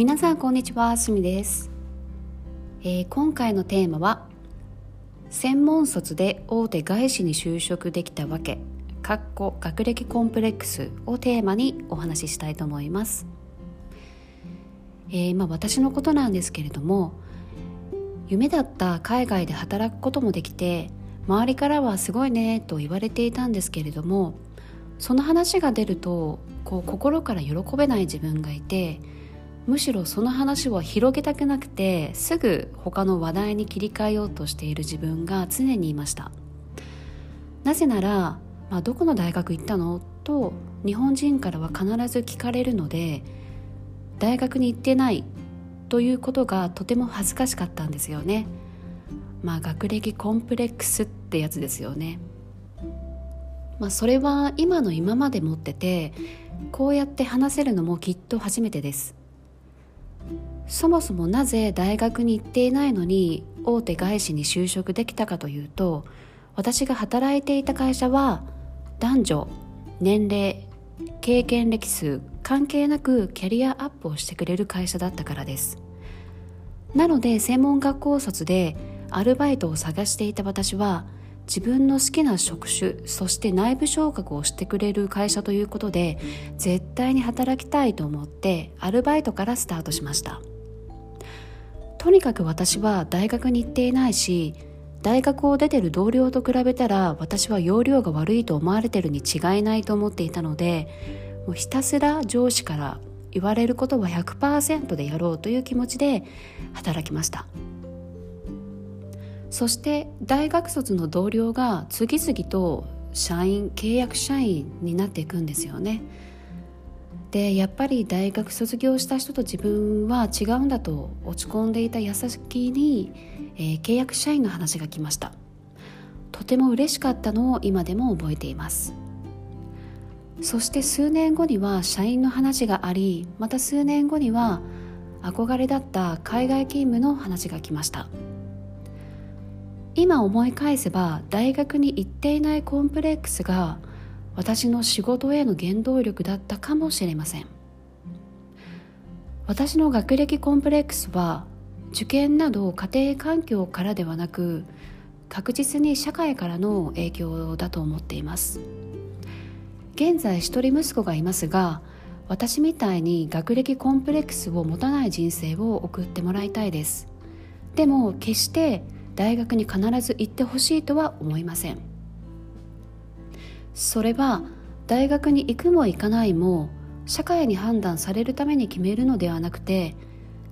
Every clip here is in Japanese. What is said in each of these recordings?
皆さんこんにちは、すみです、今回のテーマは専門卒で大手外資に就職できたわけ学歴コンプレックスをテーマにお話ししたいと思います、私のことなんですけれども、夢だった海外で働くこともできて、周りからはすごいねと言われていたんですけれども、その話が出ると心から喜べない自分がいて、むしろその話は広げたくなくて、すぐ他の話題に切り替えようとしている自分が常にいました。なぜなら、どこの大学行ったのと日本人からは必ず聞かれるので、大学に行ってないということがとても恥ずかしかったんですよね。学歴コンプレックスってやつですよね。それは今の今まで持ってて、こうやって話せるのもきっと初めてです。そもそもなぜ大学に行っていないのに大手外資に就職できたかというと、私が働いていた会社は男女、年齢、経験歴数関係なくキャリアアップをしてくれる会社だったからです。なので専門学校卒でアルバイトを探していた私は、自分の好きな職種、そして内部昇格をしてくれる会社ということで、絶対に働きたいと思ってアルバイトからスタートしました。とにかく私は大学に行っていないし、大学を出てる同僚と比べたら私は容量が悪いと思われてるに違いないと思っていたので、もうひたすら上司から言われることは 100% でやろうという気持ちで働きました。そして大学卒の同僚が次々と契約社員になっていくんですよね。で、やっぱり大学卒業した人と自分は違うんだと落ち込んでいた矢先に、契約社員の話が来ました。とても嬉しかったのを今でも覚えています。そして数年後には社員の話があり、また数年後には憧れだった海外勤務の話が来ました。今思い返せば、大学に行っていないコンプレックスが私の仕事への原動力だったかもしれません。私の学歴コンプレックスは、受験など家庭環境からではなく、確実に社会からの影響だと思っています。現在一人息子がいますが、私みたいに学歴コンプレックスを持たない人生を送ってもらいたいです。でも決して大学に必ず行ってほしいとは思いません。それは大学に行くも行かないも社会に判断されるために決めるのではなくて、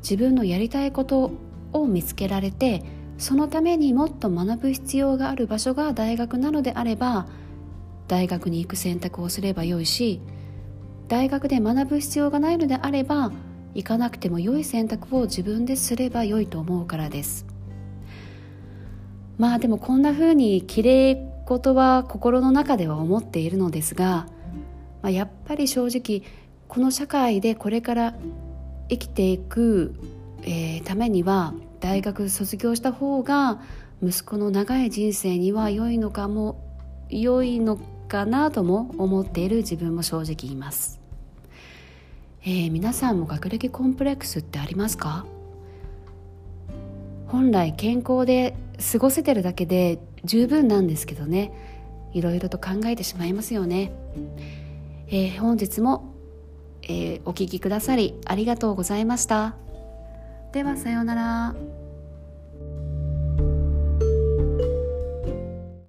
自分のやりたいことを見つけられて、そのためにもっと学ぶ必要がある場所が大学なのであれば、大学に行く選択をすればよいし、大学で学ぶ必要がないのであれば、行かなくても良い選択を自分ですれば良いと思うからです。でもこんな風に綺麗事は心の中では思っているのですが、やっぱり正直この社会でこれから生きていく、ためには大学卒業した方が息子の長い人生には良いのかなとも思っている自分も正直います、皆さんも学歴コンプレックスってありますか？本来健康で過ごせてるだけで十分なんですけどね、いろいろと考えてしまいますよね。本日も、お聞きくださりありがとうございました。ではさようなら。